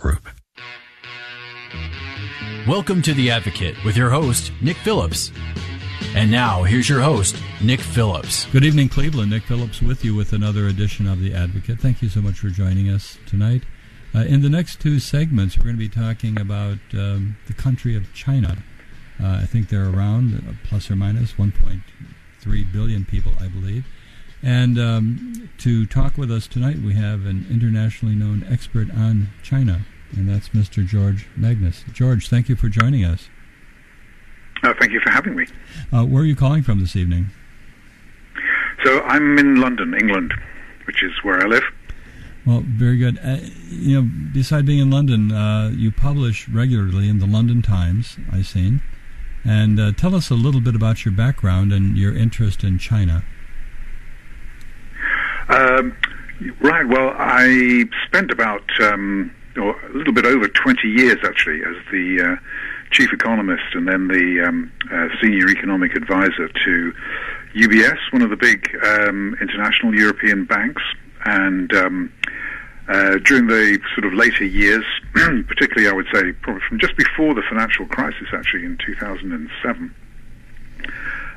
Group. Welcome to The Advocate with your host, Nick Phillips. And now, here's your host, Nick Phillips. Good evening, Cleveland. Nick Phillips with you with another edition of The Advocate. Thank you so much for joining us tonight. In the next two segments, we're going to be talking about the country of China. I think they're around plus or minus 1.3 billion people, I believe. And to talk with us tonight, we have an internationally known expert on China, and that's Mr. George Magnus. George, thank you for joining us. Thank you for having me. Where are you calling from this evening? So I'm in London, England, which is where I live. Well, very good. Besides being in London, you publish regularly in the London Times, I've seen. And tell us a little bit about your background and your interest in China. Right, well, I spent about a little bit over 20 years, actually, as the chief economist and then the senior economic advisor to UBS, one of the big international European banks. And during the sort of later years, particularly, I would say, probably from just before the financial crisis, actually, in 2007,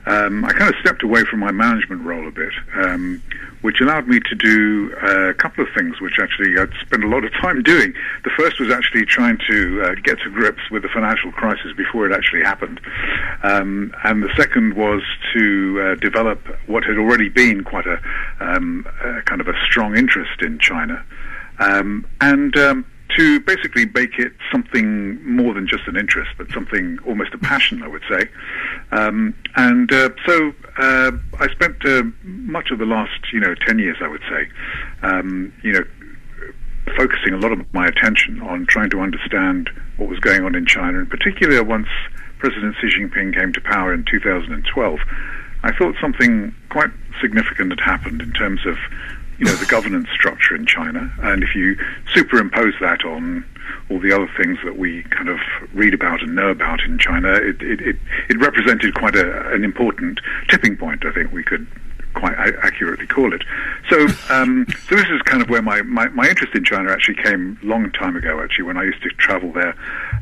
I kind of stepped away from my management role a bit, which allowed me to do a couple of things which actually I'd spent a lot of time doing. The first was actually trying to get to grips with the financial crisis before it actually happened. And the second was to develop what had already been quite a kind of a strong interest in China. To basically make it something more than just an interest, but something almost a passion, I would say. So I spent much of the last, 10 years, I would say, focusing a lot of my attention on trying to understand what was going on in China, and particularly once President Xi Jinping came to power in 2012, I thought something quite significant had happened in terms of the governance structure in China, and if you superimpose that on all the other things that we kind of read about and know about in China, it represented quite an important tipping point, I think we could quite accurately call it. So this is kind of where my interest in China actually came a long time ago, actually, when I used to travel there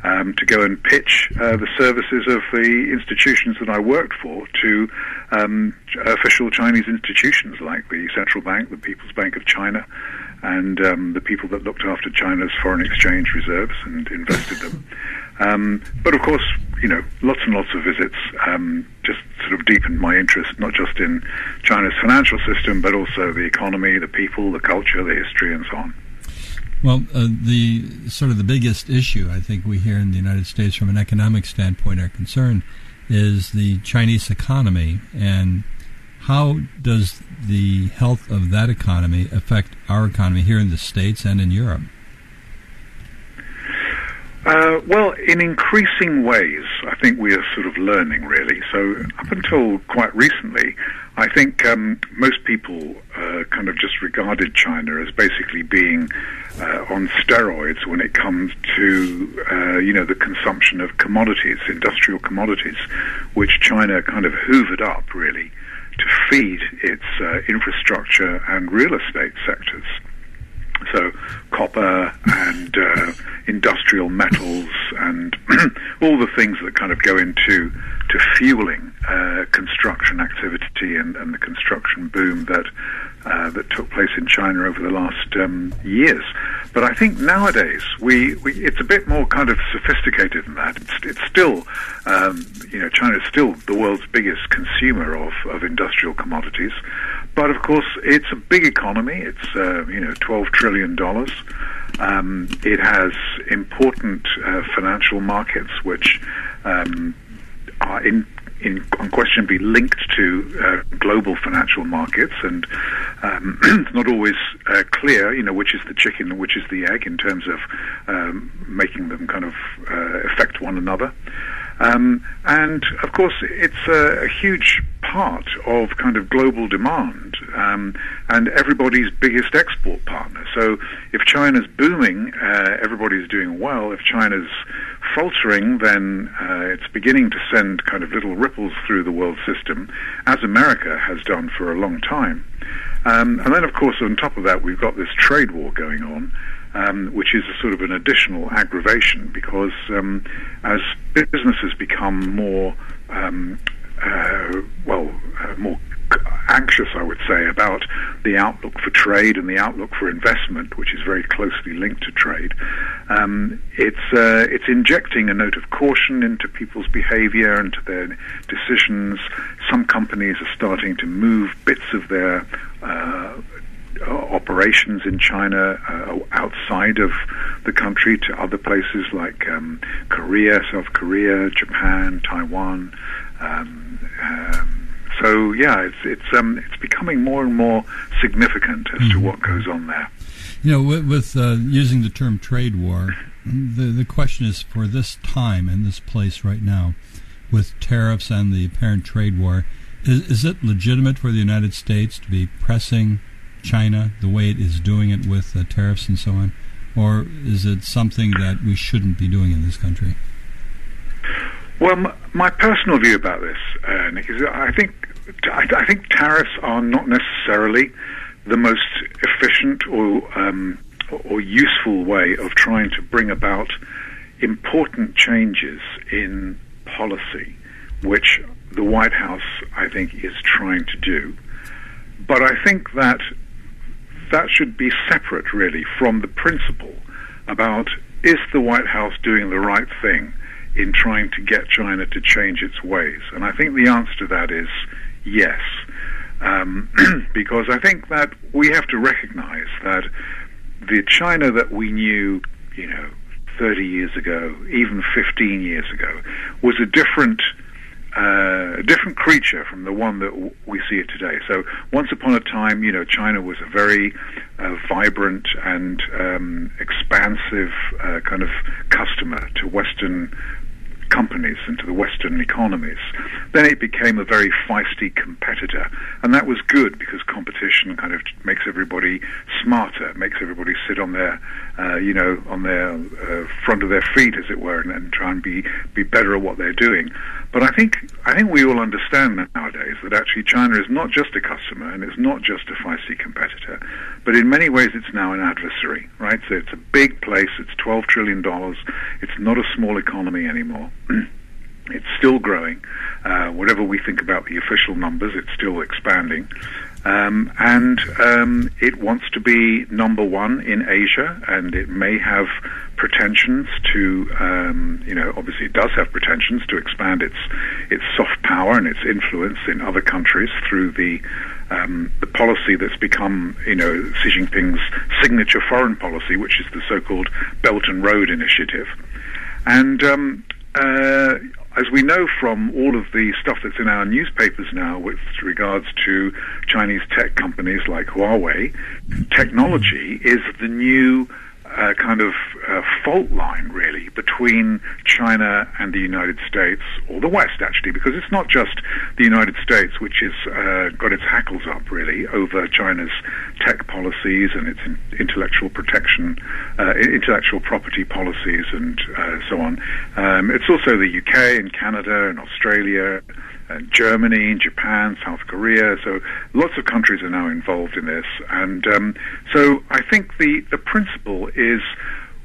to go and pitch the services of the institutions that I worked for to official Chinese institutions like the Central Bank, the People's Bank of China, and the people that looked after China's foreign exchange reserves and invested them. But of course, lots and lots of visits just sort of deepened my interest, not just in China's financial system, but also the economy, the people, the culture, the history, and so on. Well, the sort of the biggest issue I think we here in the United States from an economic standpoint are concerned is the Chinese economy, and how does the health of that economy affect our economy here in the States and in Europe? Well, in increasing ways, I think we are sort of learning, really. So up until quite recently, I think most people kind of just regarded China as basically being on steroids when it comes to, the consumption of commodities, industrial commodities, which China kind of hoovered up, really, to feed its infrastructure and real estate sectors. So copper and industrial metals and all the things that kind of go into fueling construction activity and the construction boom that took place in China over the last years. But I think nowadays it's a bit more kind of sophisticated than that. It's still, China's still the world's biggest consumer of industrial commodities. But of course, it's a big economy. It's, $12 trillion. It has important financial markets, which are unquestionably linked to global financial markets, and It's not always clear, you know, which is the chicken and which is the egg in terms of making them kind of affect one another. And, of course, it's a huge part of kind of global demand and everybody's biggest export partner. So if China's booming, everybody's doing well. If China's faltering, then it's beginning to send kind of little ripples through the world system, as America has done for a long time. And then, of course, on top of that, we've got this trade war going on, which is a sort of an additional aggravation because as businesses become more, more anxious, I would say, about the outlook for trade and the outlook for investment, which is very closely linked to trade, it's injecting a note of caution into people's behavior and to their decisions. Some companies are starting to move bits of their operations in China outside of the country to other places like Korea, South Korea, Japan, Taiwan. So yeah, it's becoming more and more significant as to what goes on there. You know, with using the term trade war, the question is for this time and this place right now, with tariffs and the apparent trade war, is it legitimate for the United States to be pressing China the way it is doing it with tariffs and so on, or is it something that we shouldn't be doing in this country? Well, my personal view about this, Nick, is I think tariffs are not necessarily the most efficient or useful way of trying to bring about important changes in policy, which the White House, I think, is trying to do. But I think that should be separate, really, from the principle about is the White House doing the right thing in trying to get China to change its ways? And I think the answer to that is yes, because I think that we have to recognize that the China that we knew, you know, 30 years ago, even 15 years ago, was a different creature from the one that we see it today. So once upon a time, you know, China was a very vibrant and expansive kind of customer to Western companies and to the Western economies. Then it became a very feisty competitor, and that was good because competition kind of makes everybody smarter, makes everybody sit on their, on their front of their feet, as it were, and try and be better at what they're doing. But I think we all understand nowadays that actually China is not just a customer and it's not just a feisty competitor, but in many ways it's now an adversary, right? So it's a big place, it's $12 trillion, it's not a small economy anymore. It's still growing. Whatever we think about the official numbers, it's still expanding. It wants to be number one in Asia, and it may have pretensions to, obviously it does have pretensions to expand its soft power and its influence in other countries through the policy that's become, you know, Xi Jinping's signature foreign policy, which is the so-called Belt and Road Initiative. And as we know from all of the stuff that's in our newspapers now with regards to Chinese tech companies like Huawei, technology is the new kind of fault line, really, between China and the United States, or the West, actually, because it's not just the United States which is got its hackles up, really, over China's tech policies and its intellectual protection, intellectual property policies, and so on. It's also the UK and Canada and Australia, Germany, Japan, South Korea. So lots of countries are now involved in this. And so I think the principle is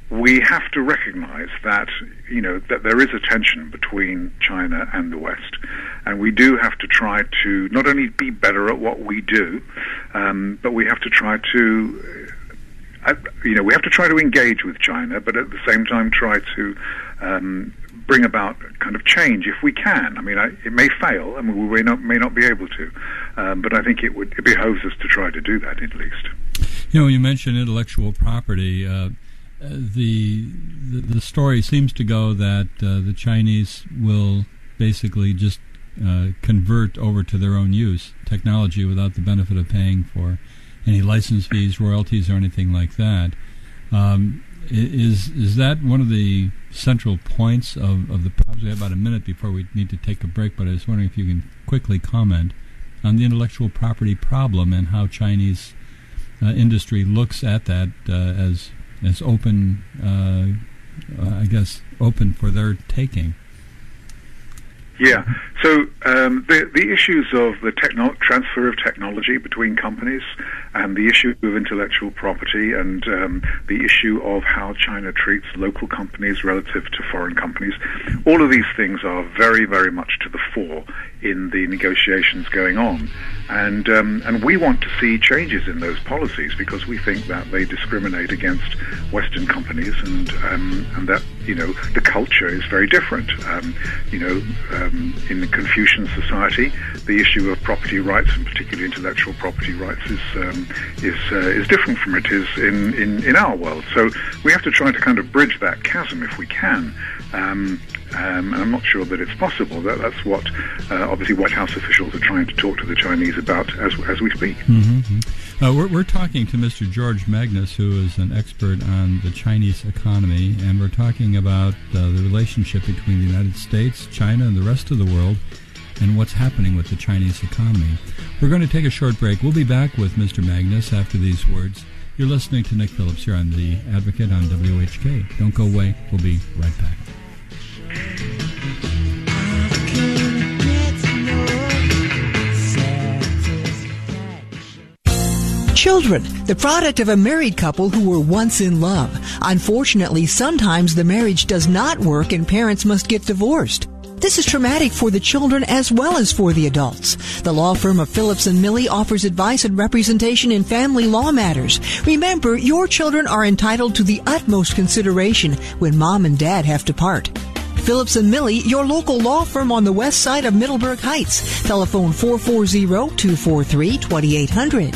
we have to recognize that, you know, that there is a tension between China and the West. And we do have to try to not only be better at what we do, but we have to try to engage with China, but at the same time try to bring about kind of change if we can. I mean, it may fail, and we may not be able to, but I think it behoves us to try to do that at least. You know, you mentioned intellectual property. The story seems to go that the Chinese will basically just convert over to their own use technology without the benefit of paying for any license fees, royalties, or anything like that. Is that one of the central points of the problems? We have about a minute before we need to take a break, but I was wondering if you can quickly comment on the intellectual property problem and how Chinese industry looks at that as open, I guess, open for their taking. Yeah. So the issues of the transfer of technology between companies and the issue of intellectual property and the issue of how China treats local companies relative to foreign companies, all of these things are very, very much to the fore in the negotiations going on. And we want to see changes in those policies because we think that they discriminate against Western companies and that, you know, the culture is very different. In the Confucian society, the issue of property rights, and particularly intellectual property rights, is different from it is in our world. So we have to try to kind of bridge that chasm if we can. And I'm not sure that it's possible. That's what obviously White House officials are trying to talk to the Chinese about as we speak. Mm-hmm. We're talking to Mr. George Magnus, who is an expert on the Chinese economy, and we're talking about the relationship between the United States, China, and the rest of the world, and what's happening with the Chinese economy. We're going to take a short break. We'll be back with Mr. Magnus after these words. You're listening to Nick Phillips here on The Advocate on WHK. Don't go away. We'll be right back. Children, the product of a married couple who were once in love. Unfortunately, sometimes the marriage does not work and parents must get divorced. This is traumatic for the children as well as for the adults. The law firm of Phillips & Millie offers advice and representation in family law matters. Remember, your children are entitled to the utmost consideration when mom and dad have to part. Phillips & Millie, your local law firm on the west side of Middleburg Heights. Telephone 440-243-2800.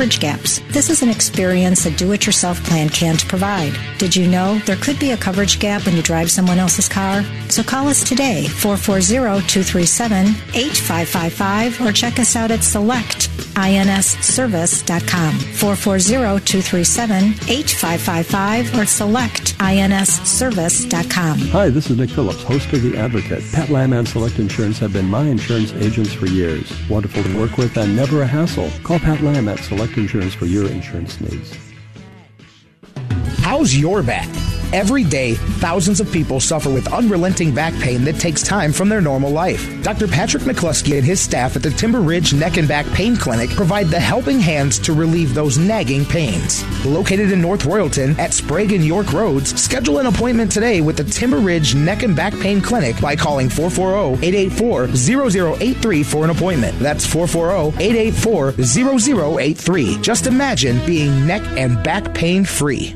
gaps. This is an experience a do-it-yourself plan can't provide. Did you know there could be a coverage gap when you drive someone else's car? So call us today, 440-237-8555, or check us out at selectinsservice.com. 440-237-8555 or selectinsservice.com. Hi, this is Nick Phillips, host of The Advocate. Pat Lamb and Select Insurance have been my insurance agents for years. Wonderful to work with and never a hassle. Call Pat Lamb at Select Insurance for your insurance needs. How's your back? Every day, thousands of people suffer with unrelenting back pain that takes time from their normal life. Dr. Patrick McCluskey and his staff at the Timber Ridge Neck and Back Pain Clinic provide the helping hands to relieve those nagging pains. Located in North Royalton at Sprague and York Roads, schedule an appointment today with the Timber Ridge Neck and Back Pain Clinic by calling 440-884-0083 for an appointment. That's 440-884-0083. Just imagine being neck and back pain free.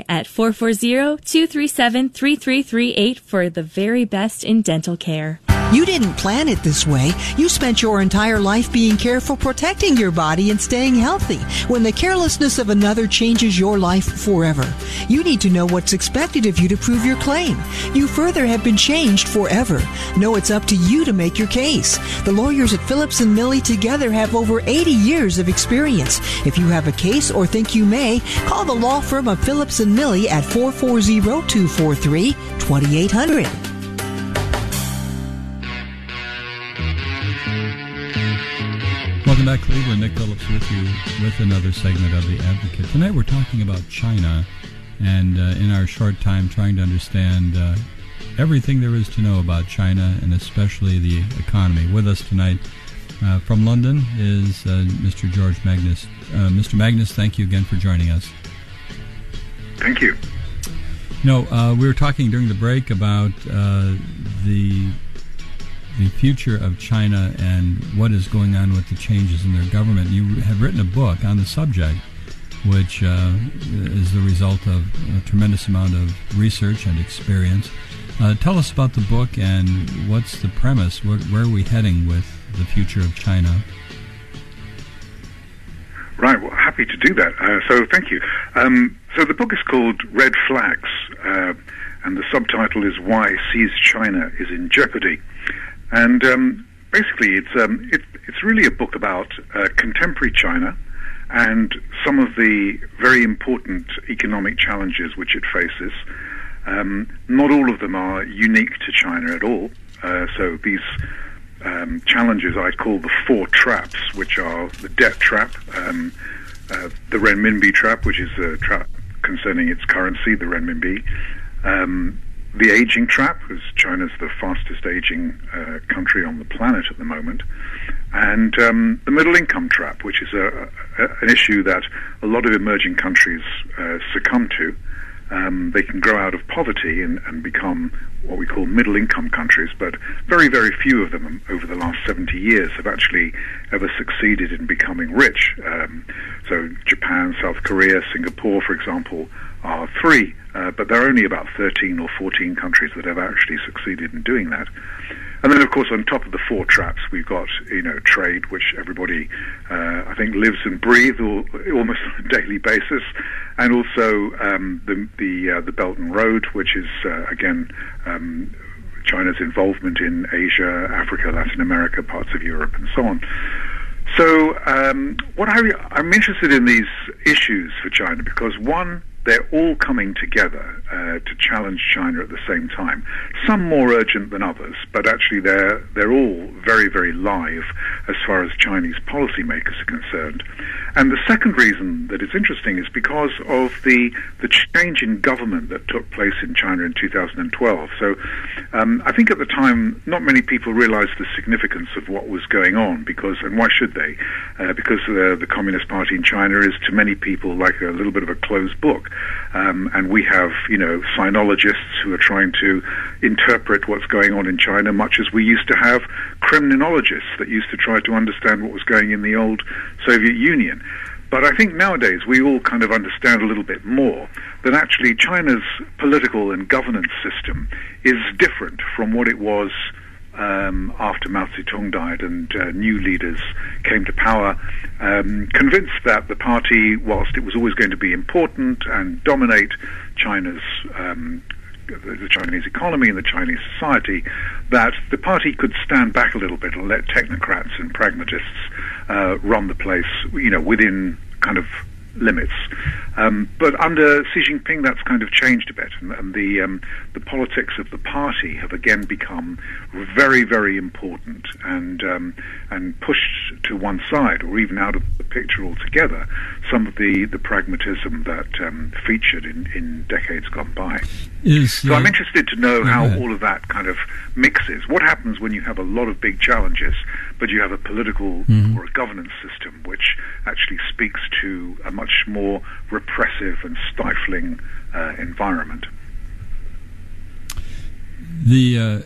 at 440-237-3338 for the very best in dental care. You didn't plan it this way. You spent your entire life being careful, protecting your body, and staying healthy. When the carelessness of another changes your life forever, you need to know what's expected of you to prove your claim. You further have been changed forever. No, it's up to you to make your case. The lawyers at Phillips & Millie together have over 80 years of experience. If you have a case or think you may, call the law firm of Phillips & Millie at 440-243-2800. Welcome Welcome back, Cleveland. Nick Phillips with you with another segment of The Advocate. Tonight we're talking about China, and in our short time trying to understand everything there is to know about China, and especially the economy. With us tonight from London is Mr. George Magnus. Mr. Magnus, thank you again for joining us. Thank you. No, we were talking during the break about the future of China and what is going on with the changes in their government. You have written a book on the subject, which is the result of a tremendous amount of research and experience. Tell us about the book and what's the premise. Where are we heading with the future of China? Right, well, happy to do that. So thank you. So the book is called Red Flags, and the subtitle is Why Xi's China is in Jeopardy. And basically, it's really a book about contemporary China and some of the very important economic challenges which it faces. Not all of them are unique to China at all. So these challenges I call the four traps, which are the debt trap, the renminbi trap, which is a trap concerning its currency, the renminbi. The aging trap, because China's the fastest aging country on the planet at the moment, and the middle income trap, which is an issue that a lot of emerging countries succumb to. They can grow out of poverty and become what we call middle income countries, but very, very few of them over the last 70 years have actually ever succeeded in becoming rich. So Japan, South Korea, Singapore, for example, are three, but there are only about 13 or 14 countries that have actually succeeded in doing that. And then, of course, on top of the four traps, we've got, trade, which everybody, I think, lives and breathes almost on a daily basis, and also the Belt and Road, which is, again, China's involvement in Asia, Africa, Latin America, parts of Europe, and so on. So I'm interested in these issues for China because, one, they're all coming together to challenge China at the same time. Some more urgent than others, but actually they're all very, very live as far as Chinese policymakers are concerned. And the second reason that it's interesting is because of the change in government that took place in China in 2012. So I think at the time, not many people realized the significance of what was going on, and why should they? Because the Communist Party in China is to many people like a little bit of a closed book. And we have, sinologists who are trying to interpret what's going on in China, much as we used to have criminologists that used to try to understand what was going in the old Soviet Union. But I think nowadays we all kind of understand a little bit more that actually China's political and governance system is different from what it was after Mao Zedong died and new leaders came to power, convinced that the party, whilst it was always going to be important and dominate the Chinese economy and the Chinese society, that the party could stand back a little bit and let technocrats and pragmatists run the place, within kind of limits. But under Xi Jinping, that's kind of changed a bit, and the politics of the party have again become very, very important and pushed to one side or even out of the picture altogether some of the pragmatism that featured in decades gone by. So I'm interested to know how all of that kind of mixes. What happens when you have a lot of big challenges, but you have a political or a governance system which actually speaks to a much more repressive and stifling environment?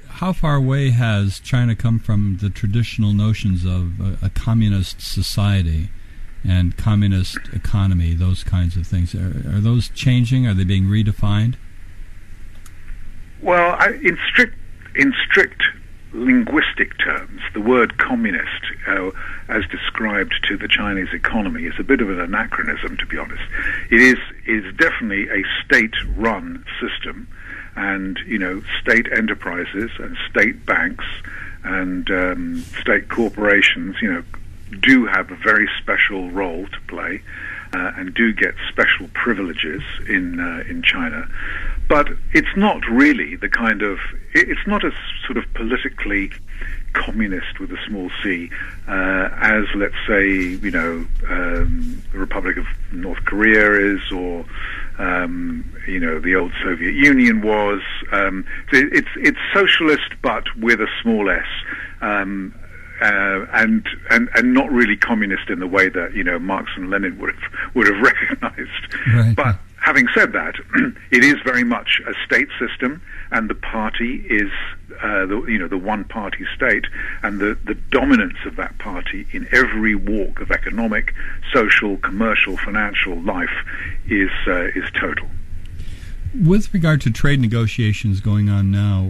How far away has China come from the traditional notions of a communist society and communist economy, those kinds of things? Are those changing? Are they being redefined? Well, in strict linguistic terms, the word communist, as described to the Chinese economy, is a bit of an anachronism, to be honest. It is definitely a state-run system, and, state enterprises and state banks and state corporations, do have a very special role to play and do get special privileges in China. But it's not really the kind of, it's not a sort of politically communist with a small c, as, let's say, you know, the Republic of North Korea is, or you know, the old Soviet Union was. So it's socialist, but with a small s, and not really communist in the way that, you know, Marx and Lenin would have recognized. Right. But having said that, it is very much a state system, and the party is, the one-party state, and the dominance of that party in every walk of economic, social, commercial, financial life is total. With regard to trade negotiations going on now,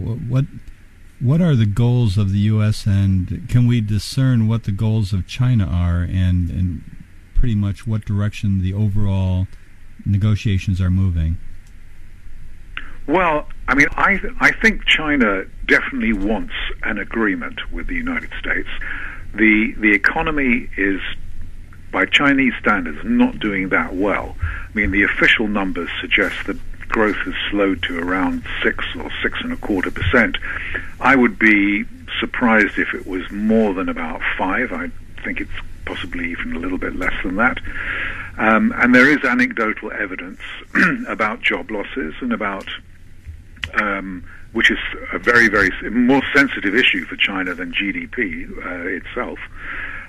what are the goals of the U.S., and can we discern what the goals of China are, and pretty much what direction the overall negotiations are moving? Well, I mean, I think China definitely wants an agreement with the United States. The economy is, by Chinese standards, not doing that well. I mean, the official numbers suggest that growth has slowed to around 6 or 6.25%. I would be surprised if it was more than about 5. I think it's possibly even a little bit less than that. And there is anecdotal evidence about job losses and about, which is a very, very more sensitive issue for China than GDP itself.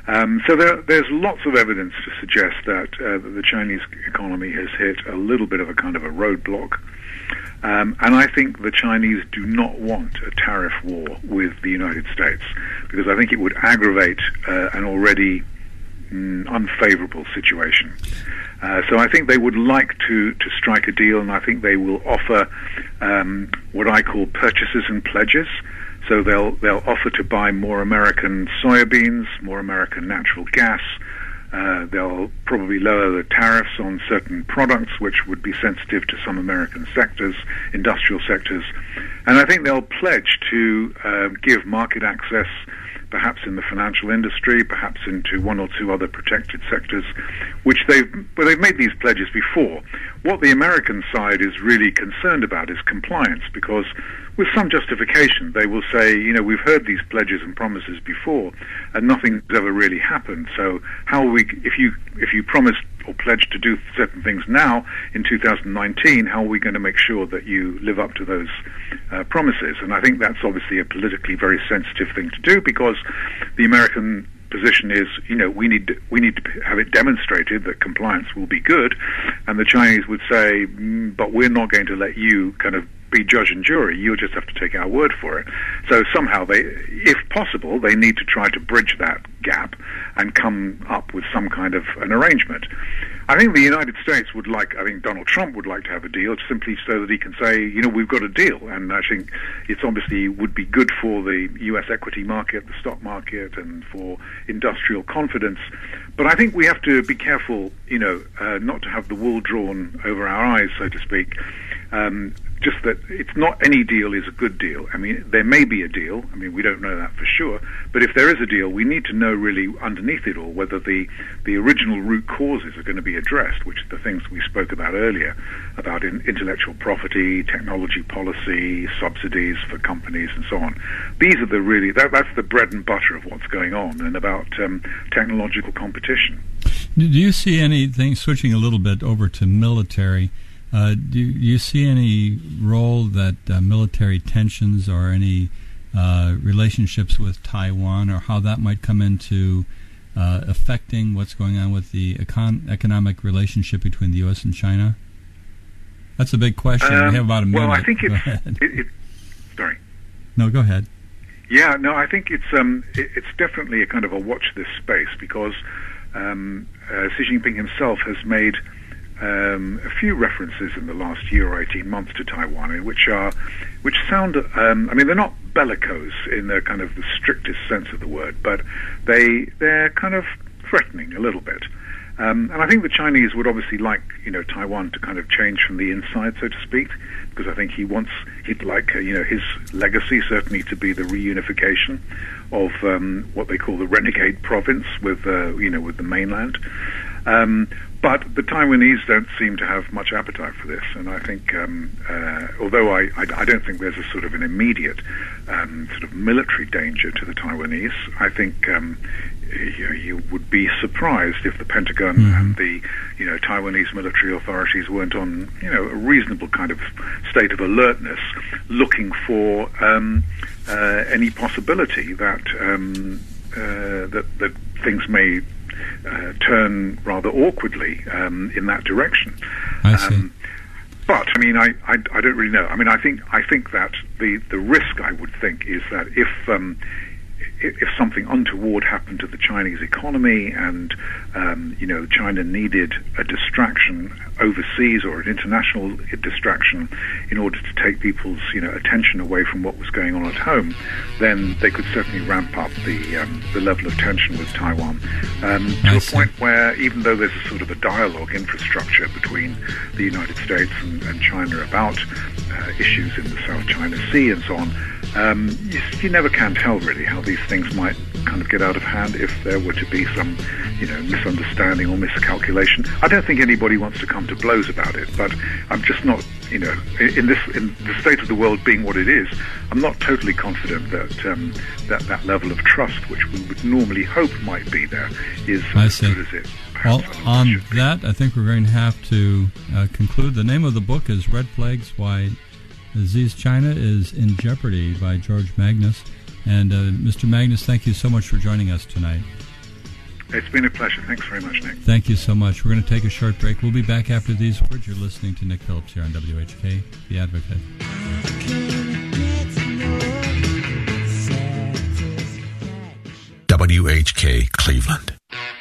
So there's lots of evidence to suggest that the Chinese economy has hit a little bit of a kind of a roadblock. And I think the Chinese do not want a tariff war with the United States, because I think it would aggravate an already unfavorable situation. So I think they would like to strike a deal, and I think they will offer what I call purchases and pledges. So they'll offer to buy more American soybeans, more American natural gas. They'll probably lower the tariffs on certain products which would be sensitive to some American sectors, industrial sectors. And I think they'll pledge to give market access, perhaps in the financial industry, perhaps into one or two other protected sectors, which they've made these pledges before. What the American side is really concerned about is compliance, because with some justification they will say, you know, we've heard these pledges and promises before and nothing's ever really happened, so how are we, if you promised or pledged to do certain things now in 2019, how are we going to make sure that you live up to those promises? And I think that's obviously a politically very sensitive thing to do, because the American position is, you know, we need to have it demonstrated that compliance will be good, and the Chinese would say, but we're not going to let you kind of be judge and jury, you'll just have to take our word for it. So somehow they, if possible, they need to try to bridge that gap and come up with some kind of an arrangement. I think the United States would like, I think Donald Trump would like to have a deal simply so that he can say, you know, we've got a deal. And I think it's obviously would be good for the U.S. equity market, the stock market, and for industrial confidence. But I think we have to be careful, you know, not to have the wool drawn over our eyes, so to speak. Just that it's not any deal is a good deal. I mean, there may be a deal. I mean, we don't know that for sure. But if there is a deal, we need to know really underneath it all whether the original root causes are going to be addressed, which are the things we spoke about earlier, about intellectual property, technology policy, subsidies for companies, and so on. These are the really, that's the bread and butter of what's going on, and about technological competition. Do you see anything, switching a little bit over to military, do you see any role that military tensions or any relationships with Taiwan, or how that might come into affecting what's going on with the economic relationship between the U.S. and China? That's a big question. We have about a minute. Well, I think it's sorry. No, go ahead. Yeah, no, I think it's definitely a kind of a watch this space, because Xi Jinping himself has made a few references in the last year or 18 months to Taiwan, which sound, I mean, they're not bellicose in the kind of the strictest sense of the word, but they're kind of threatening a little bit. And I think the Chinese would obviously like, you know, Taiwan to kind of change from the inside, so to speak, because I think he'd like, you know, his legacy certainly to be the reunification of what they call the renegade province with the mainland. But the Taiwanese don't seem to have much appetite for this, and I think, although I don't think there's a sort of an immediate sort of military danger to the Taiwanese, I think you would be surprised if the Pentagon and the Taiwanese military authorities weren't on a reasonable kind of state of alertness, looking for any possibility that that things may turn rather awkwardly in that direction. I see. But I mean, I don't really know. I mean, I think that the risk, I would think, is that if something untoward happened to the Chinese economy, and China needed a distraction overseas, or an international distraction, in order to take people's attention away from what was going on at home, then they could certainly ramp up the level of tension with Taiwan to a point where, even though there's a sort of a dialogue infrastructure between the United States and China about issues in the South China Sea and so on, you never can tell really how these things might kind of get out of hand if there were to be some, misunderstanding or miscalculation. I don't think anybody wants to come to blows about it, but I'm just not, in the state of the world being what it is, I'm not totally confident that that level of trust, which we would normally hope might be there, is as good as it. Well, on that, I think we're going to have to conclude. The name of the book is Red Flags, Why Xi's China is in Jeopardy, by George Magnus. And Mr. Magnus, thank you so much for joining us tonight. It's been a pleasure. Thanks very much, Nick. Thank you so much. We're going to take a short break. We'll be back after these words. You're listening to Nick Phillips here on WHK, The Advocate. WHK Cleveland.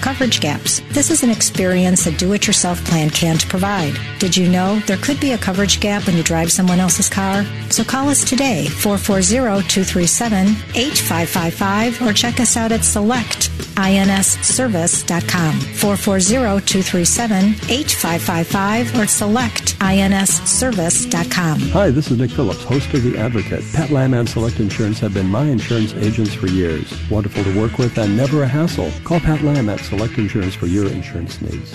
coverage gaps. This is an experience a do-it-yourself plan can't provide. Did you know there could be a coverage gap when you drive someone else's car? So call us today, 440-237-8555, or check us out at selectinsservice.com. 440-237-8555 or selectinsservice.com. Hi, this is Nick Phillips, host of The Advocate. Pat Lamb and Select Insurance have been my insurance agents for years. Wonderful to work with and never a hassle. Call Pat Lamb at Select Insurance for your insurance needs.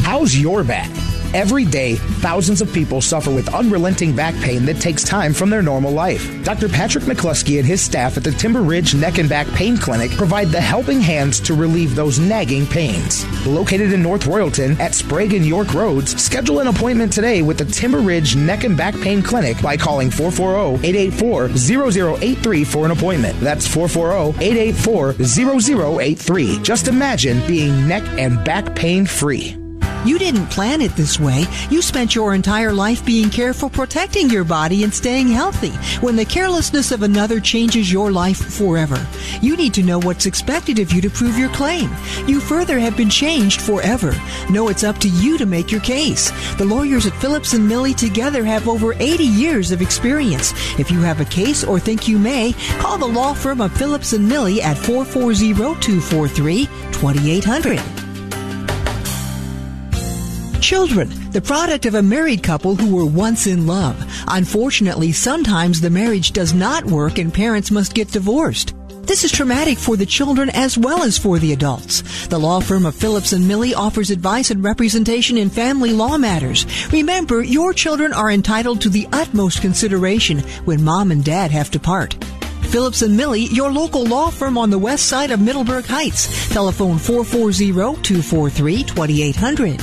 How's your back? Every day, thousands of people suffer with unrelenting back pain that takes time from their normal life. Dr. Patrick McCluskey and his staff at the Timber Ridge Neck and Back Pain Clinic provide the helping hands to relieve those nagging pains. Located in North Royalton at Sprague and York Roads, schedule an appointment today with the Timber Ridge Neck and Back Pain Clinic by calling 440-884-0083 for an appointment. That's 440-884-0083. Just imagine being neck and back pain free. You didn't plan it this way. You spent your entire life being careful, protecting your body, and staying healthy. When the carelessness of another changes your life forever, you need to know what's expected of you to prove your claim. You further have been changed forever. No, it's up to you to make your case. The lawyers at Phillips and Millie together have over 80 years of experience. If you have a case or think you may, call the law firm of Phillips and Millie at 440-243-2800. Children, the product of a married couple who were once in love. Unfortunately, sometimes the marriage does not work and parents must get divorced. This is traumatic for the children as well as for the adults. The law firm of Phillips and Millie offers advice and representation in family law matters. Remember, your children are entitled to the utmost consideration when mom and dad have to part. Phillips and Millie, your local law firm on the west side of Middleburg Heights. Telephone 440-243-2800.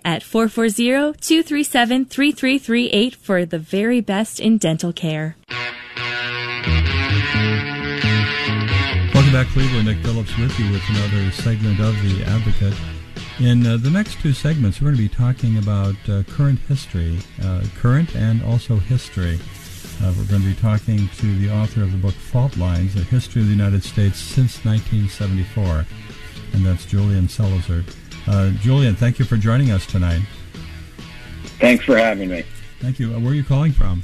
at 440-237-3338 for the very best in dental care. Welcome back, Cleveland. Nick Phillips with you with another segment of The Advocate. In the next two segments, we're going to be talking about current history, current and also history. We're going to be talking to the author of the book Fault Lines, A History of the United States Since 1974, and that's Julian Zelizer. Julian, thank you for joining us tonight. Thanks for having me. Thank you. Where are you calling from?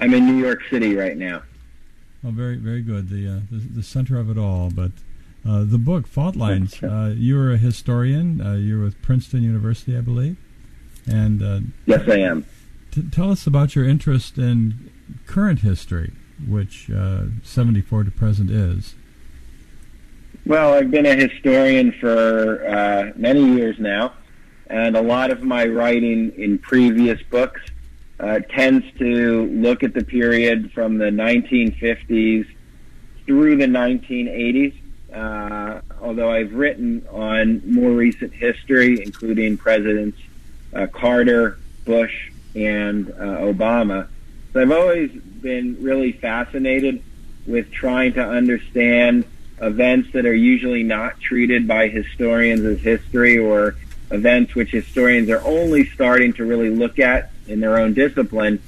I'm in New York City right now. Oh, very, very good. The center of it all. But the book, Fault Lines, you were a historian. You're with Princeton University, I believe. And yes, I am. Tell us about your interest in current history, which 74 to present is. Well, I've been a historian for many years now, and a lot of my writing in previous books tends to look at the period from the 1950s through the 1980s, although I've written on more recent history, including Presidents Carter, Bush, and Obama. So I've always been really fascinated with trying to understand events that are usually not treated by historians as history, or events which historians are only starting to really look at in their own discipline,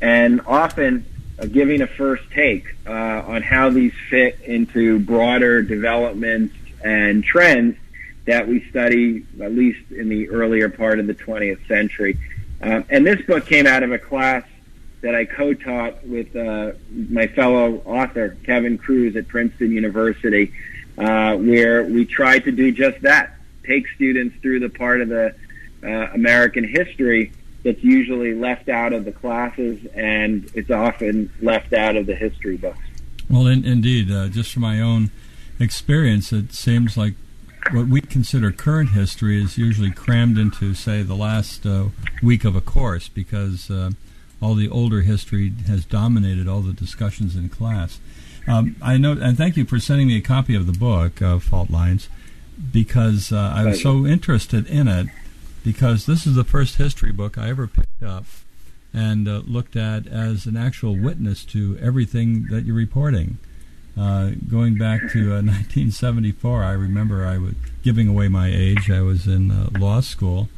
and often giving a first take on how these fit into broader developments and trends that we study, at least in the earlier part of the 20th century. And this book came out of a class that I co-taught with my fellow author, Kevin Kruse, at Princeton University, where we tried to do just that, take students through the part of the American history that's usually left out of the classes, and it's often left out of the history books. Well, indeed. Just from my own experience, it seems like what we consider current history is usually crammed into, say, the last week of a course, because all the older history has dominated all the discussions in class. I know, and thank you for sending me a copy of the book, Fault Lines, because I was so interested in it, because this is the first history book I ever picked up and looked at as an actual witness to everything that you're reporting. Going back to 1974, I remember I was giving away my age. I was in law school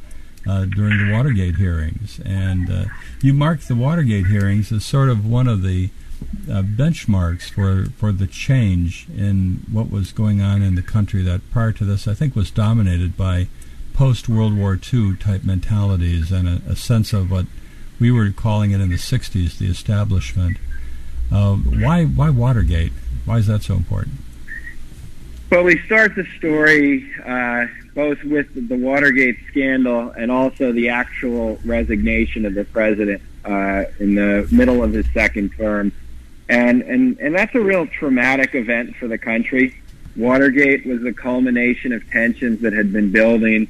during the Watergate hearings, and you marked the Watergate hearings as sort of one of the benchmarks for the change in what was going on in the country that prior to this I think was dominated by post-World War II type mentalities and a sense of what we were calling it in the 60s, the establishment. Why Watergate? Why is that so important? Well, we start the story both with the Watergate scandal and also the actual resignation of the president in the middle of his second term. And that's a real traumatic event for the country. Watergate was the culmination of tensions that had been building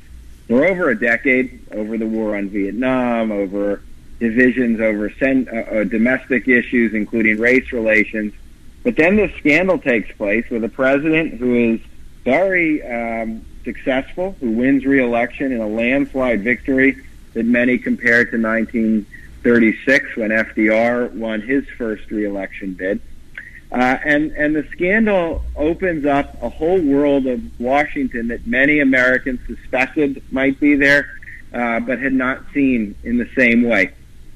for over a decade, over the war on Vietnam, over divisions over domestic issues, including race relations. But then this scandal takes place with a president who is very successful, who wins re-election in a landslide victory that many compare to 1936 when FDR won his first re-election bid. And the scandal opens up a whole world of Washington that many Americans suspected might be there, but had not seen in the same way,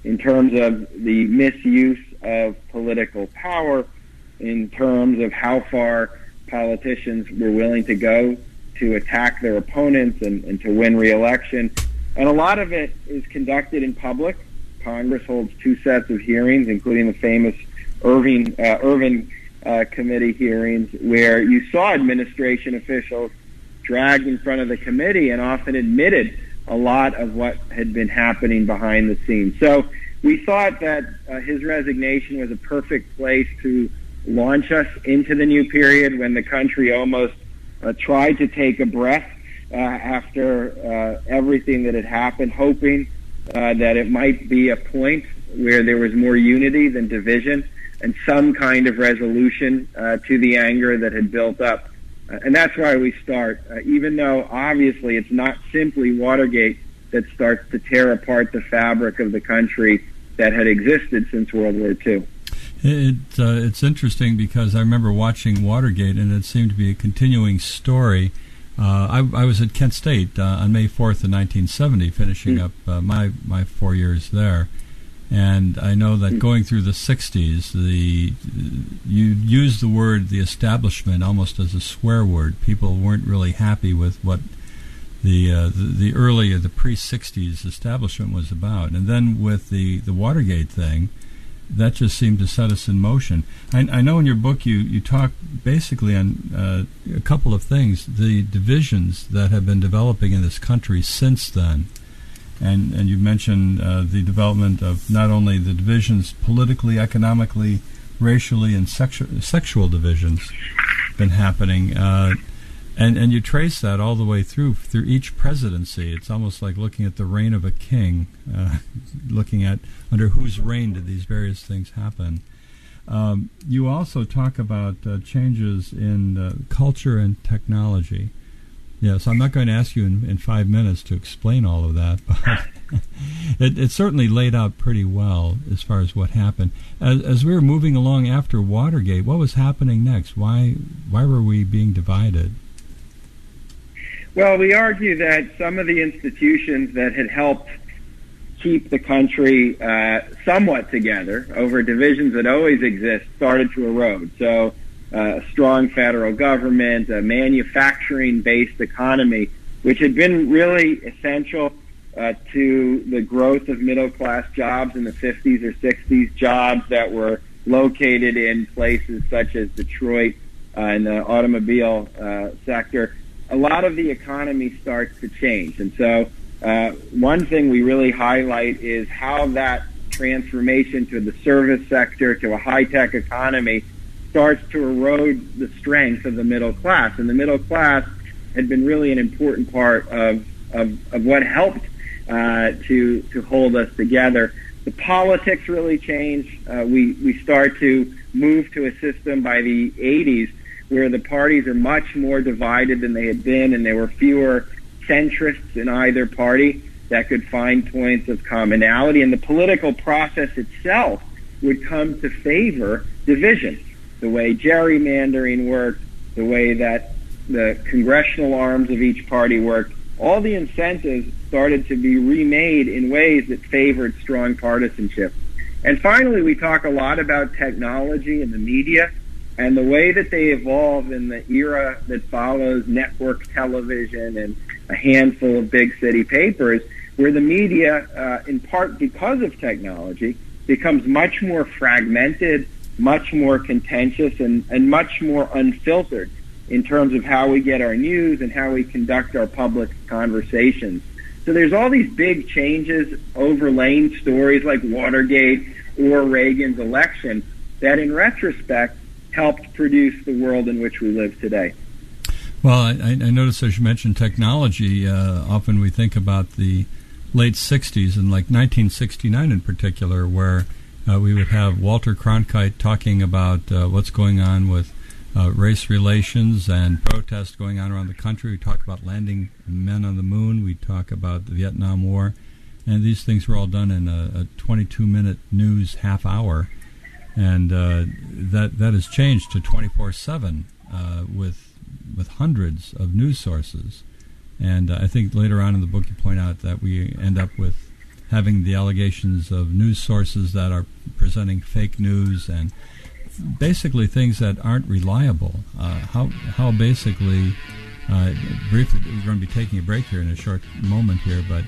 in terms of the misuse of political power, in terms of how far politicians were willing to go to attack their opponents and to win re-election. And a lot of it is conducted in public. Congress holds two sets of hearings, including the famous Irvin committee hearings, where you saw administration officials dragged in front of the committee and often admitted a lot of what had been happening behind the scenes. So we thought that his resignation was a perfect place to launch us into the new period when the country almost tried to take a breath after everything that had happened, hoping that it might be a point where there was more unity than division and some kind of resolution to the anger that had built up. And that's why we start, even though obviously it's not simply Watergate that starts to tear apart the fabric of the country that had existed since World War II. It's interesting because I remember watching Watergate, and it seemed to be a continuing story. I was at Kent State on May 4th of 1970, finishing up my 4 years there. And I know that going through the 60s, you used the word the establishment almost as a swear word. People weren't really happy with what the pre-60s establishment was about. And then with the Watergate thing, that just seemed to set us in motion. I know in your book you talk basically on a couple of things, the divisions that have been developing in this country since then. And you mentioned the development of not only the divisions politically, economically, racially, and sexual divisions been happening. And you trace that all the way through each presidency. It's almost like looking at the reign of a king, looking at under whose reign did these various things happen. You also talk about changes in culture and technology. Yeah, so I'm not going to ask you in 5 minutes to explain all of that, but it certainly laid out pretty well as far as what happened. As we were moving along after Watergate, what was happening next? Why were we being divided? Well, we argue that some of the institutions that had helped keep the country somewhat together over divisions that always exist started to erode. So a strong federal government, a manufacturing-based economy, which had been really essential to the growth of middle-class jobs in the 50s or 60s, jobs that were located in places such as Detroit and the automobile sector. A lot of the economy starts to change. And so one thing we really highlight is how that transformation to the service sector, to a high-tech economy, starts to erode the strength of the middle class. And the middle class had been really an important part of what helped to hold us together. The politics really changed. We start to move to a system by the 80s where the parties are much more divided than they had been, and there were fewer centrists in either party that could find points of commonality, and the political process itself would come to favor division. The way gerrymandering worked, the way that the congressional arms of each party worked, all the incentives started to be remade in ways that favored strong partisanship. And finally, we talk a lot about technology and the media, and the way that they evolve in the era that follows network television and a handful of big city papers, where the media, in part because of technology, becomes much more fragmented, much more contentious, and much more unfiltered in terms of how we get our news and how we conduct our public conversations. So there's all these big changes overlaying stories like Watergate or Reagan's election that, in retrospect, helped produce the world in which we live today. Well, I noticed as you mentioned technology, often we think about the late 60s and like 1969 in particular, where we would have Walter Cronkite talking about what's going on with race relations and protests going on around the country. We talk about landing men on the moon. We talk about the Vietnam War. And these things were all done in a 22-minute news half hour. And that has changed to 24/7 with hundreds of news sources. And I think later on in the book you point out that we end up with having the allegations of news sources that are presenting fake news and basically things that aren't reliable. How basically, briefly, we're going to be taking a break here in a short moment here, but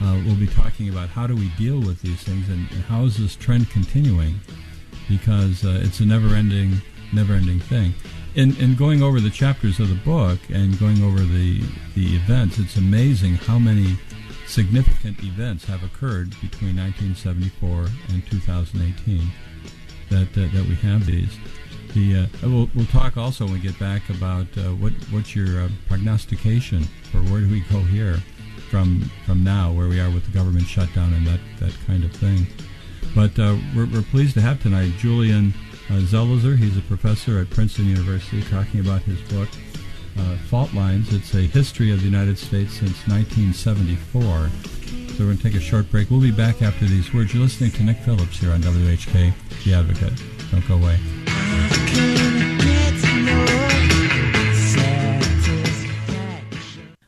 we'll be talking about how do we deal with these things and how is this trend continuing? Because it's a never-ending thing. In going over the chapters of the book and going over the events, it's amazing how many significant events have occurred between 1974 and 2018 that we have these. We'll talk also when we get back about what's your prognostication for where do we go here from now, where we are with the government shutdown and that kind of thing. But we're pleased to have tonight Julian Zelizer. He's a professor at Princeton University, talking about his book, Fault Lines. It's a history of the United States since 1974. So we're going to take a short break. We'll be back after these words. You're listening to Nick Phillips here on WHK, The Advocate. Don't go away.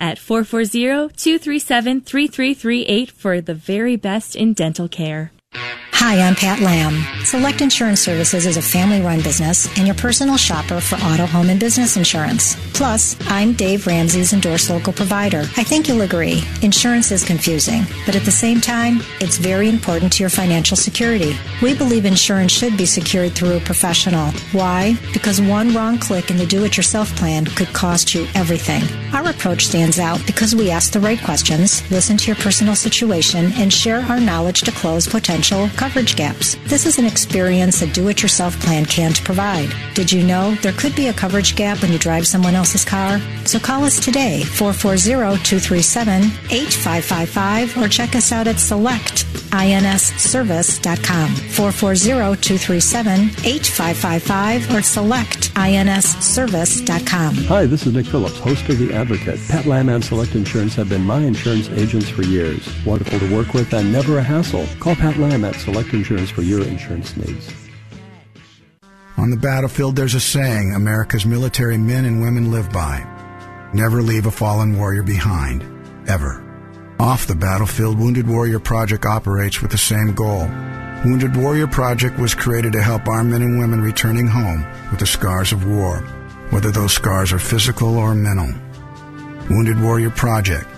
at 440-237-3338 for the very best in dental care. Hi, I'm Pat Lamb. Select Insurance Services is a family-run business and your personal shopper for auto, home, and business insurance. Plus, I'm Dave Ramsey's endorsed local provider. I think you'll agree, insurance is confusing, but at the same time, it's very important to your financial security. We believe insurance should be secured through a professional. Why? Because one wrong click in the do-it-yourself plan could cost you everything. Our approach stands out because we ask the right questions, listen to your personal situation, and share our knowledge to close potential coverage gaps. This is an experience a do-it-yourself plan can't provide. Did you know there could be a coverage gap when you drive someone else's car? So call us today, 440-237-8555, or check us out at selectinsservice.com, 440-237-8555, or selectinsservice.com. Hi, this is Nick Phillips, host of The Advocate. Pat Lamb and Select Insurance have been my insurance agents for years. Wonderful to work with and never a hassle. Call Pat Lamb at Select Insurance for your insurance needs. On the battlefield, there's a saying America's military men and women live by. Never leave a fallen warrior behind, ever. Off the battlefield, Wounded Warrior Project operates with the same goal. Wounded Warrior Project was created to help our men and women returning home with the scars of war, whether those scars are physical or mental. Wounded Warrior Project.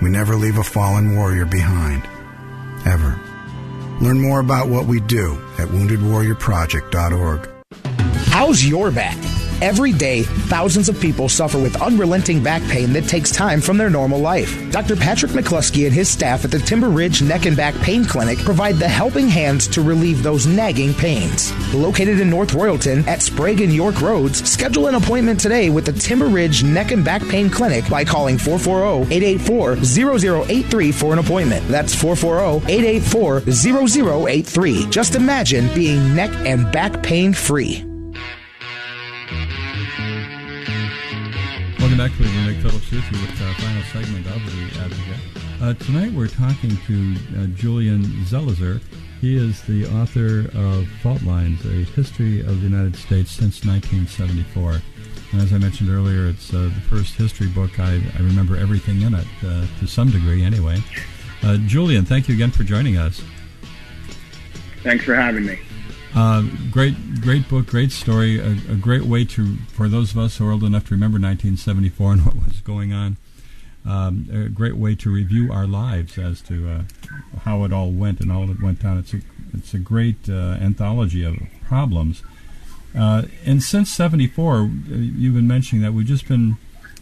We never leave a fallen warrior behind, ever. Learn more about what we do at woundedwarriorproject.org. How's your back? Every day, thousands of people suffer with unrelenting back pain that takes time from their normal life. Dr. Patrick McCluskey and his staff at the Timber Ridge Neck and Back Pain Clinic provide the helping hands to relieve those nagging pains. Located in North Royalton at Sprague and York Roads, schedule an appointment today with the Timber Ridge Neck and Back Pain Clinic by calling 440-884-0083 for an appointment. That's 440-884-0083. Just imagine being neck and back pain free. Welcome back to the Nick Phillips with you with our final segment of The Advocate. Tonight we're talking to Julian Zelizer. He is the author of Fault Lines, a history of the United States since 1974. And as I mentioned earlier, it's the first history book I remember everything in it, to some degree anyway. Julian, thank you again for joining us. Thanks for having me. Great book, great story, a great way for those of us who are old enough to remember 1974 and what was going on, a great way to review our lives as to how it all went and all that went down. It's a great anthology of problems. And since 74, you've been mentioning that we've just been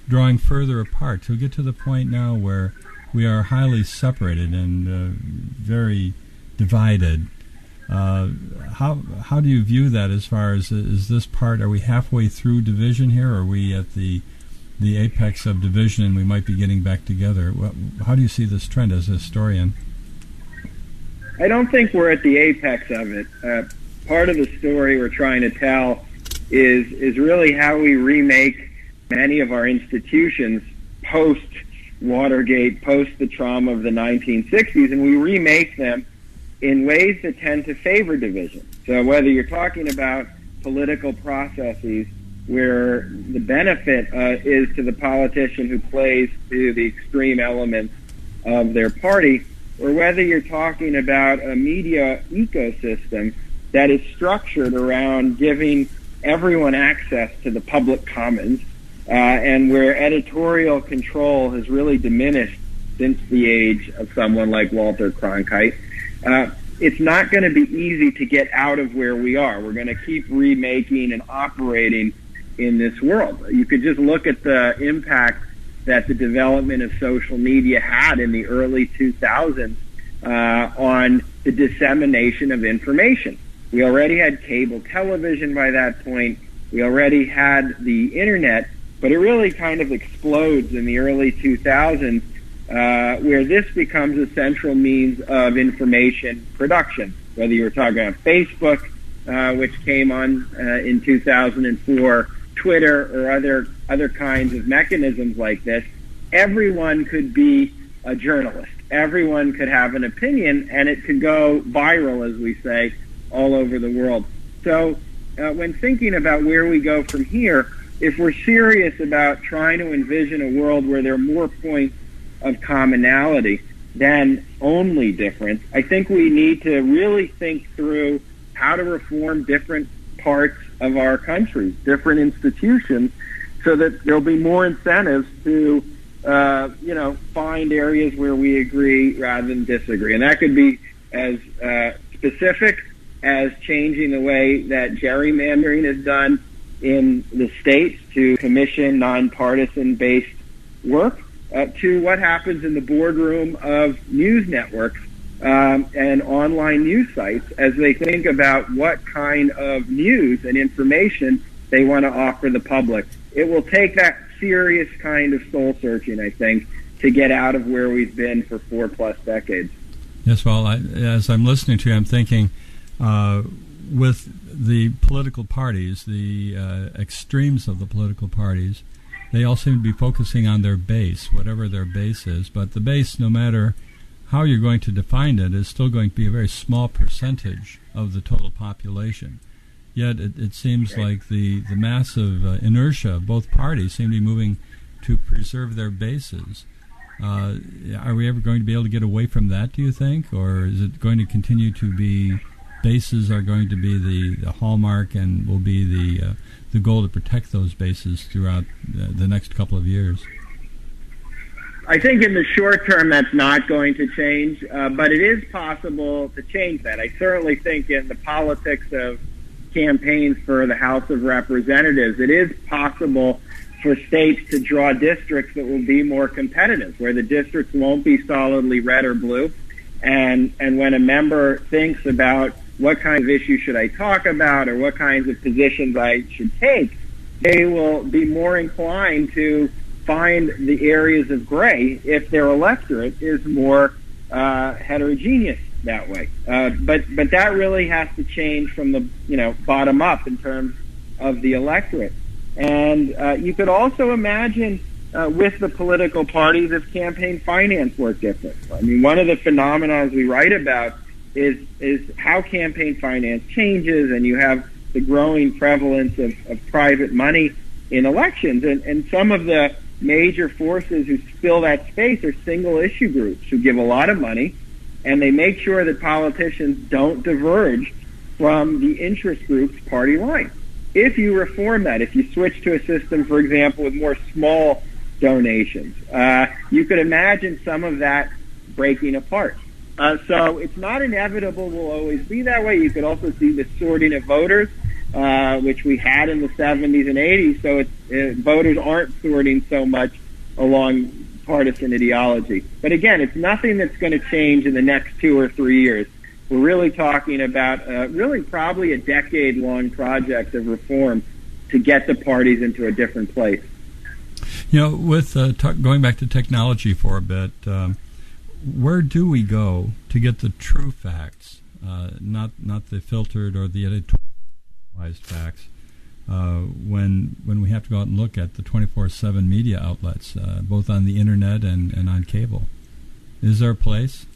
drawing further apart to get to the point now where we are highly separated and very divided. How do you view that as far as, is this part, are we halfway through division here, or are we at the apex of division and we might be getting back together? How do you see this trend as a historian? I don't think we're at the apex of it. Part of the story we're trying to tell is really how we remake many of our institutions post Watergate, post the trauma of the 1960s, and we remake them in ways that tend to favor division. So whether you're talking about political processes where the benefit is to the politician who plays to the extreme elements of their party, or whether you're talking about a media ecosystem that is structured around giving everyone access to the public commons, and where editorial control has really diminished since the age of someone like Walter Cronkite. It's not going to be easy to get out of where we are. We're going to keep remaking and operating in this world. You could just look at the impact that the development of social media had in the early 2000s on the dissemination of information. We already had cable television by that point. We already had the internet, but it really kind of explodes in the early 2000s, where this becomes a central means of information production, whether you're talking about Facebook, which came on in 2004, Twitter, or other kinds of mechanisms like this. Everyone could be a journalist. Everyone could have an opinion, and it could go viral, as we say, all over the world. So when thinking about where we go from here, if we're serious about trying to envision a world where there are more points of commonality than only difference, I think we need to really think through how to reform different parts of our country, different institutions, so that there'll be more incentives to, find areas where we agree rather than disagree. And that could be as specific as changing the way that gerrymandering is done in the states to commission nonpartisan-based work, to what happens in the boardroom of news networks and online news sites as they think about what kind of news and information they want to offer the public. It will take that serious kind of soul-searching, I think, to get out of where we've been for 4+ decades. Yes, well, as I'm listening to you, I'm thinking with the political parties, the extremes of the political parties, they all seem to be focusing on their base, whatever their base is. But the base, no matter how you're going to define it, is still going to be a very small percentage of the total population. Yet it seems like the massive inertia of both parties seem to be moving to preserve their bases. Are we ever going to be able to get away from that, do you think? Or is it going to continue to be bases are going to be the hallmark and will be the goal to protect those bases throughout the next couple of years? I think in the short term that's not going to change, but it is possible to change that. I certainly think in the politics of campaigns for the House of Representatives, it is possible for states to draw districts that will be more competitive, where the districts won't be solidly red or blue. And when a member thinks about what kind of issue should I talk about or what kinds of positions I should take, they will be more inclined to find the areas of gray if their electorate is more heterogeneous that way. But that really has to change from the bottom up in terms of the electorate. And you could also imagine with the political parties if campaign finance worked differently. I mean, one of the phenomena we write about is how campaign finance changes, and you have the growing prevalence of private money in elections. And some of the major forces who fill that space are single-issue groups who give a lot of money, and they make sure that politicians don't diverge from the interest group's party line. If you reform that, if you switch to a system, for example, with more small donations, you could imagine some of that breaking apart. So it's not inevitable we'll always be that way. You could also see the sorting of voters, which we had in the 70s and 80s, so voters aren't sorting so much along partisan ideology. But again, it's nothing that's going to change in the next 2 or 3 years. We're really talking about probably a decade-long project of reform to get the parties into a different place. You know, with going back to technology for a bit, where do we go to get the true facts, not the filtered or the editorialized facts, when we have to go out and look at the 24/7 media outlets, both on the internet and on cable? Is there a place?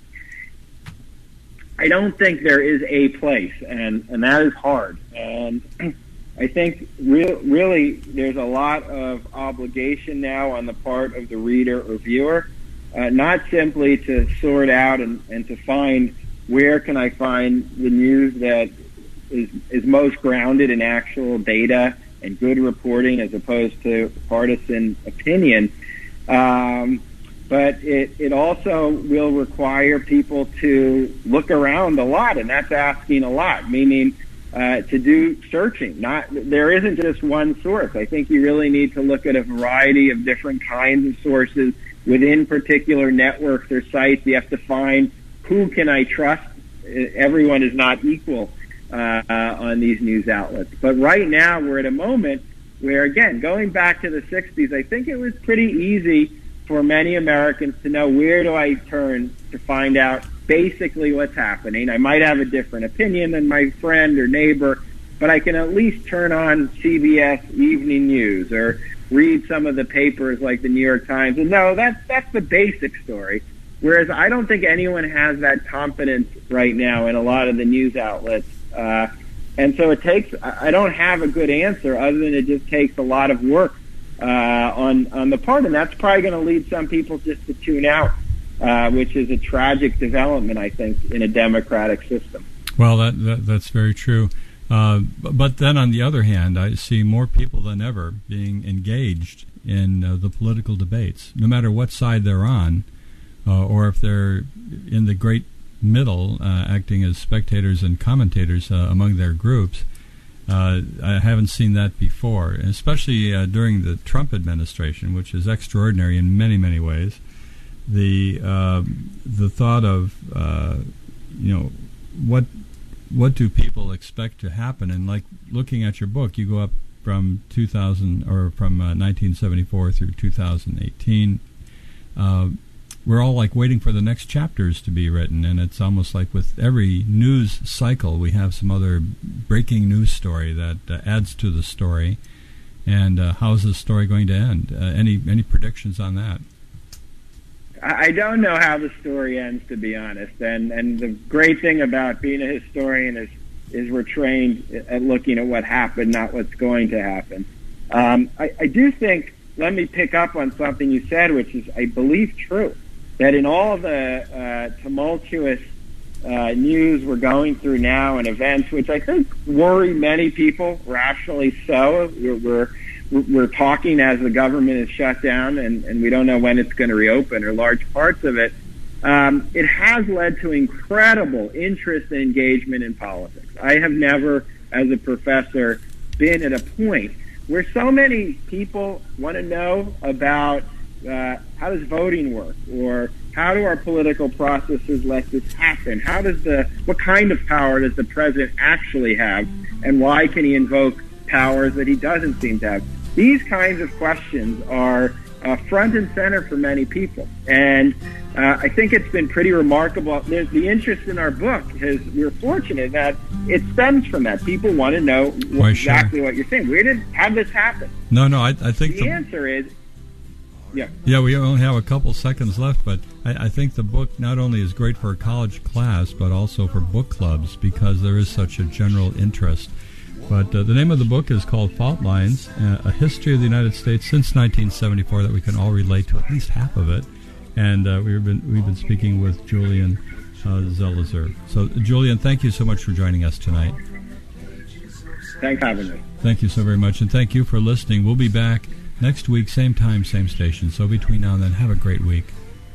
I don't think there is a place, and that is hard. And I think really there's a lot of obligation now on the part of the reader or viewer not simply to sort out and to find where can I find the news that is most grounded in actual data and good reporting as opposed to partisan opinion. But it also will require people to look around a lot, and that's asking a lot, meaning to do searching. There isn't just one source. I think you really need to look at a variety of different kinds of sources within particular networks or sites. You have to find who can I trust. Everyone is not equal on these news outlets. But right now we're at a moment where, again, going back to the 60s, I think it was pretty easy for many Americans to know, where do I turn to find out basically what's happening? I might have a different opinion than my friend or neighbor, but I can at least turn on CBS Evening News or read some of the papers like the New York Times. And no, that's the basic story. Whereas I don't think anyone has that confidence right now in a lot of the news outlets. And so it takes, I don't have a good answer other than it just takes a lot of work on the part, and that's probably going to lead some people just to tune out, which is a tragic development, I think, in a democratic system. Well, that's very true. But then on the other hand, I see more people than ever being engaged in the political debates, no matter what side they're on, or if they're in the great middle, acting as spectators and commentators among their groups. I haven't seen that before, especially during the Trump administration, which is extraordinary in many, many ways. The thought of what do people expect to happen? And like looking at your book, you go up from 1974 through 2018. We're all like waiting for the next chapters to be written, and it's almost like with every news cycle we have some other breaking news story that adds to the story. And how's this story going to end? Any predictions on that? I don't know how the story ends, to be honest. And the great thing about being a historian is we're trained at looking at what happened, not what's going to happen. I do think, let me pick up on something you said, which is, I believe, true, that in all the tumultuous news we're going through now and events, which I think worry many people, rationally so, we're talking as the government is shut down and we don't know when it's going to reopen or large parts of it, it has led to incredible interest and engagement in politics. I have never, as a professor, been at a point where so many people want to know about how does voting work, or how do our political processes let this happen? What kind of power does the president actually have, and why can he invoke powers that he doesn't seem to have? These kinds of questions are front and center for many people, and I think it's been pretty remarkable. The interest in our book we're fortunate that it stems from that. People want to know exactly what you're saying. How did this happen? No, I think the answer is, Yeah, we only have a couple seconds left, but I think the book not only is great for a college class, but also for book clubs, because there is such a general interest. But the name of the book is called Fault Lines, A History of the United States Since 1974, that we can all relate to at least half of it. And we've been speaking with Julian Zelizer. So, Julian, thank you so much for joining us tonight. Thanks for having me. Thank you so very much, and thank you for listening. We'll be back next week, same time, same station. So between now and then, have a great week.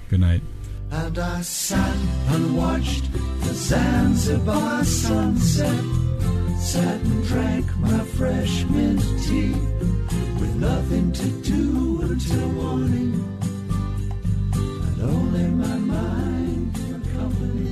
Good night. And I sat and watched the Zanzibar sunset, sat and drank my fresh mint tea, with nothing to do until morning, and only my mind for company.